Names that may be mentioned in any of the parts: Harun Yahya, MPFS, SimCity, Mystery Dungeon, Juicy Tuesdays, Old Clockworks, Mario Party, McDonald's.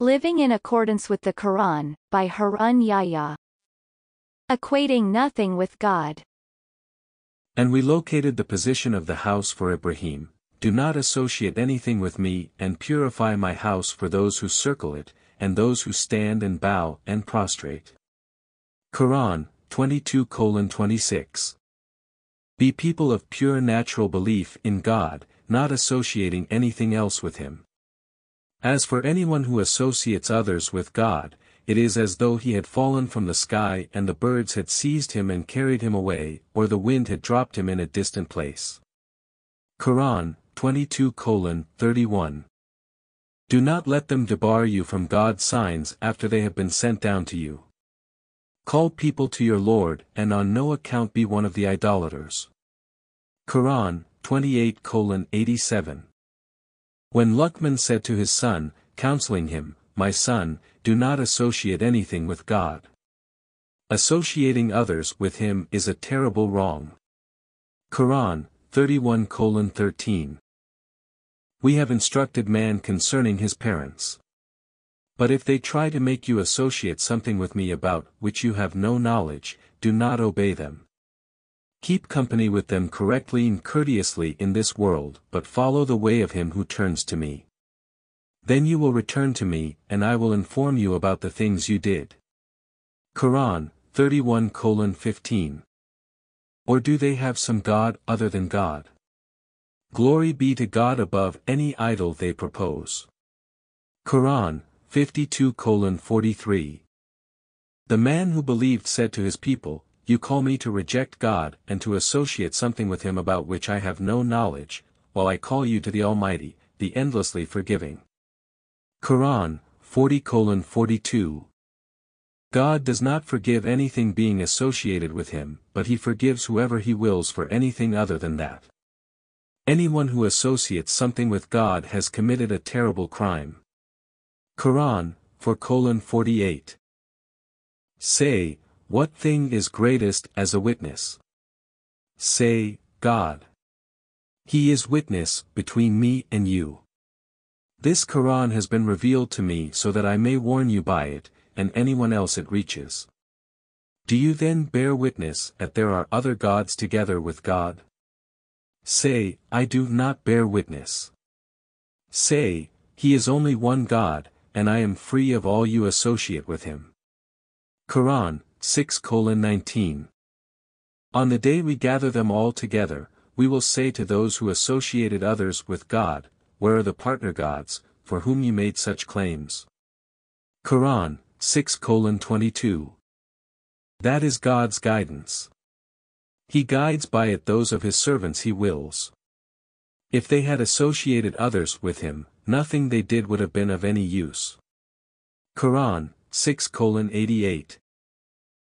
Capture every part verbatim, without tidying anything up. Living in Accordance with the Quran, by Harun Yahya. Equating Nothing with God. And we located the position of the house for Ibrahim. Do not associate anything with me, and purify my house for those who circle it, and those who stand and bow and prostrate. Quran, twenty-two colon twenty-six. Be people of pure natural belief in God, not associating anything else with Him. As for anyone who associates others with God, it is as though he had fallen from the sky and the birds had seized him and carried him away, or the wind had dropped him in a distant place. Quran, twenty-two colon thirty-one. Do not let them debar you from God's signs after they have been sent down to you. Call people to your Lord, and on no account be one of the idolaters. Quran, twenty-eight colon eighty-seven. When Luqman said to his son, counseling him, My son, do not associate anything with God. Associating others with Him is a terrible wrong. Quran, thirty-one colon thirteen. We have instructed man concerning his parents. But if they try to make you associate something with me about which you have no knowledge, do not obey them. Keep company with them correctly and courteously in this world, but follow the way of him who turns to me. Then you will return to me, and I will inform you about the things you did. Quran, thirty-one colon fifteen. Or do they have some God other than God? Glory be to God above any idol they propose. Quran, fifty-two colon forty-three. The man who believed said to his people, You call me to reject God and to associate something with Him about which I have no knowledge, while I call you to the Almighty, the endlessly forgiving. Quran, forty colon forty-two. God does not forgive anything being associated with Him, but He forgives whoever He wills for anything other than that. Anyone who associates something with God has committed a terrible crime. Quran, four colon forty-eight. Say, what thing is greatest as a witness? Say, God. He is witness between me and you. This Quran has been revealed to me so that I may warn you by it, and anyone else it reaches. Do you then bear witness that there are other gods together with God? Say, I do not bear witness. Say, He is only one God, and I am free of all you associate with Him. Quran, six colon nineteen. On the day we gather them all together, we will say to those who associated others with God, Where are the partner gods, for whom you made such claims? Quran, six colon twenty-two. That is God's guidance. He guides by it those of His servants He wills. If they had associated others with Him, nothing they did would have been of any use. Quran, six colon eighty-eight.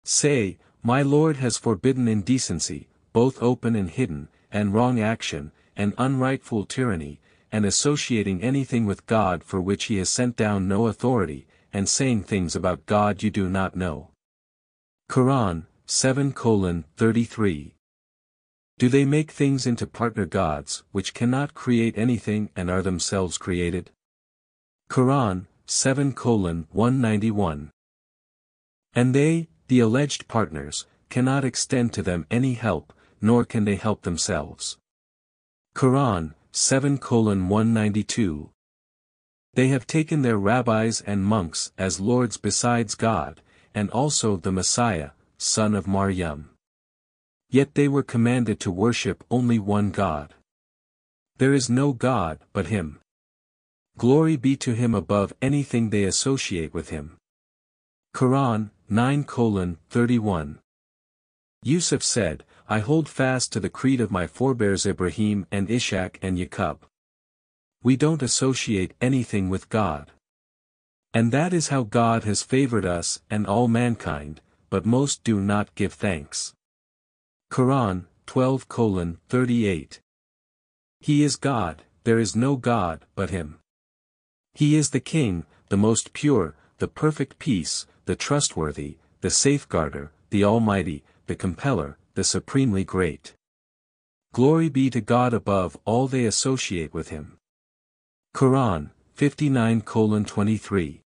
Say, My Lord has forbidden indecency, both open and hidden, and wrong action, and unrightful tyranny, and associating anything with God for which He has sent down no authority, and saying things about God you do not know. Quran, seven colon thirty-three. Do they make things into partner gods which cannot create anything and are themselves created? Quran, seven colon one ninety-one. And they, the alleged partners, cannot extend to them any help, nor can they help themselves. Quran, seven colon one ninety-two. They have taken their rabbis and monks as lords besides God, and also the Messiah, son of Maryam. Yet they were commanded to worship only one God. There is no God but Him. Glory be to Him above anything they associate with Him. Quran, nine colon thirty-one. Yusuf said, I hold fast to the creed of my forebears Ibrahim and Ishaq and Yaqub. We don't associate anything with God. And that is how God has favored us and all mankind, but most do not give thanks. Quran, twelve colon thirty-eight. He is God, there is no God but Him. He is the King, the most pure, the perfect peace, the trustworthy, the safeguarder, the Almighty, the Compeller, the Supremely Great. Glory be to God above all they associate with Him. Quran, fifty-nine colon twenty-three.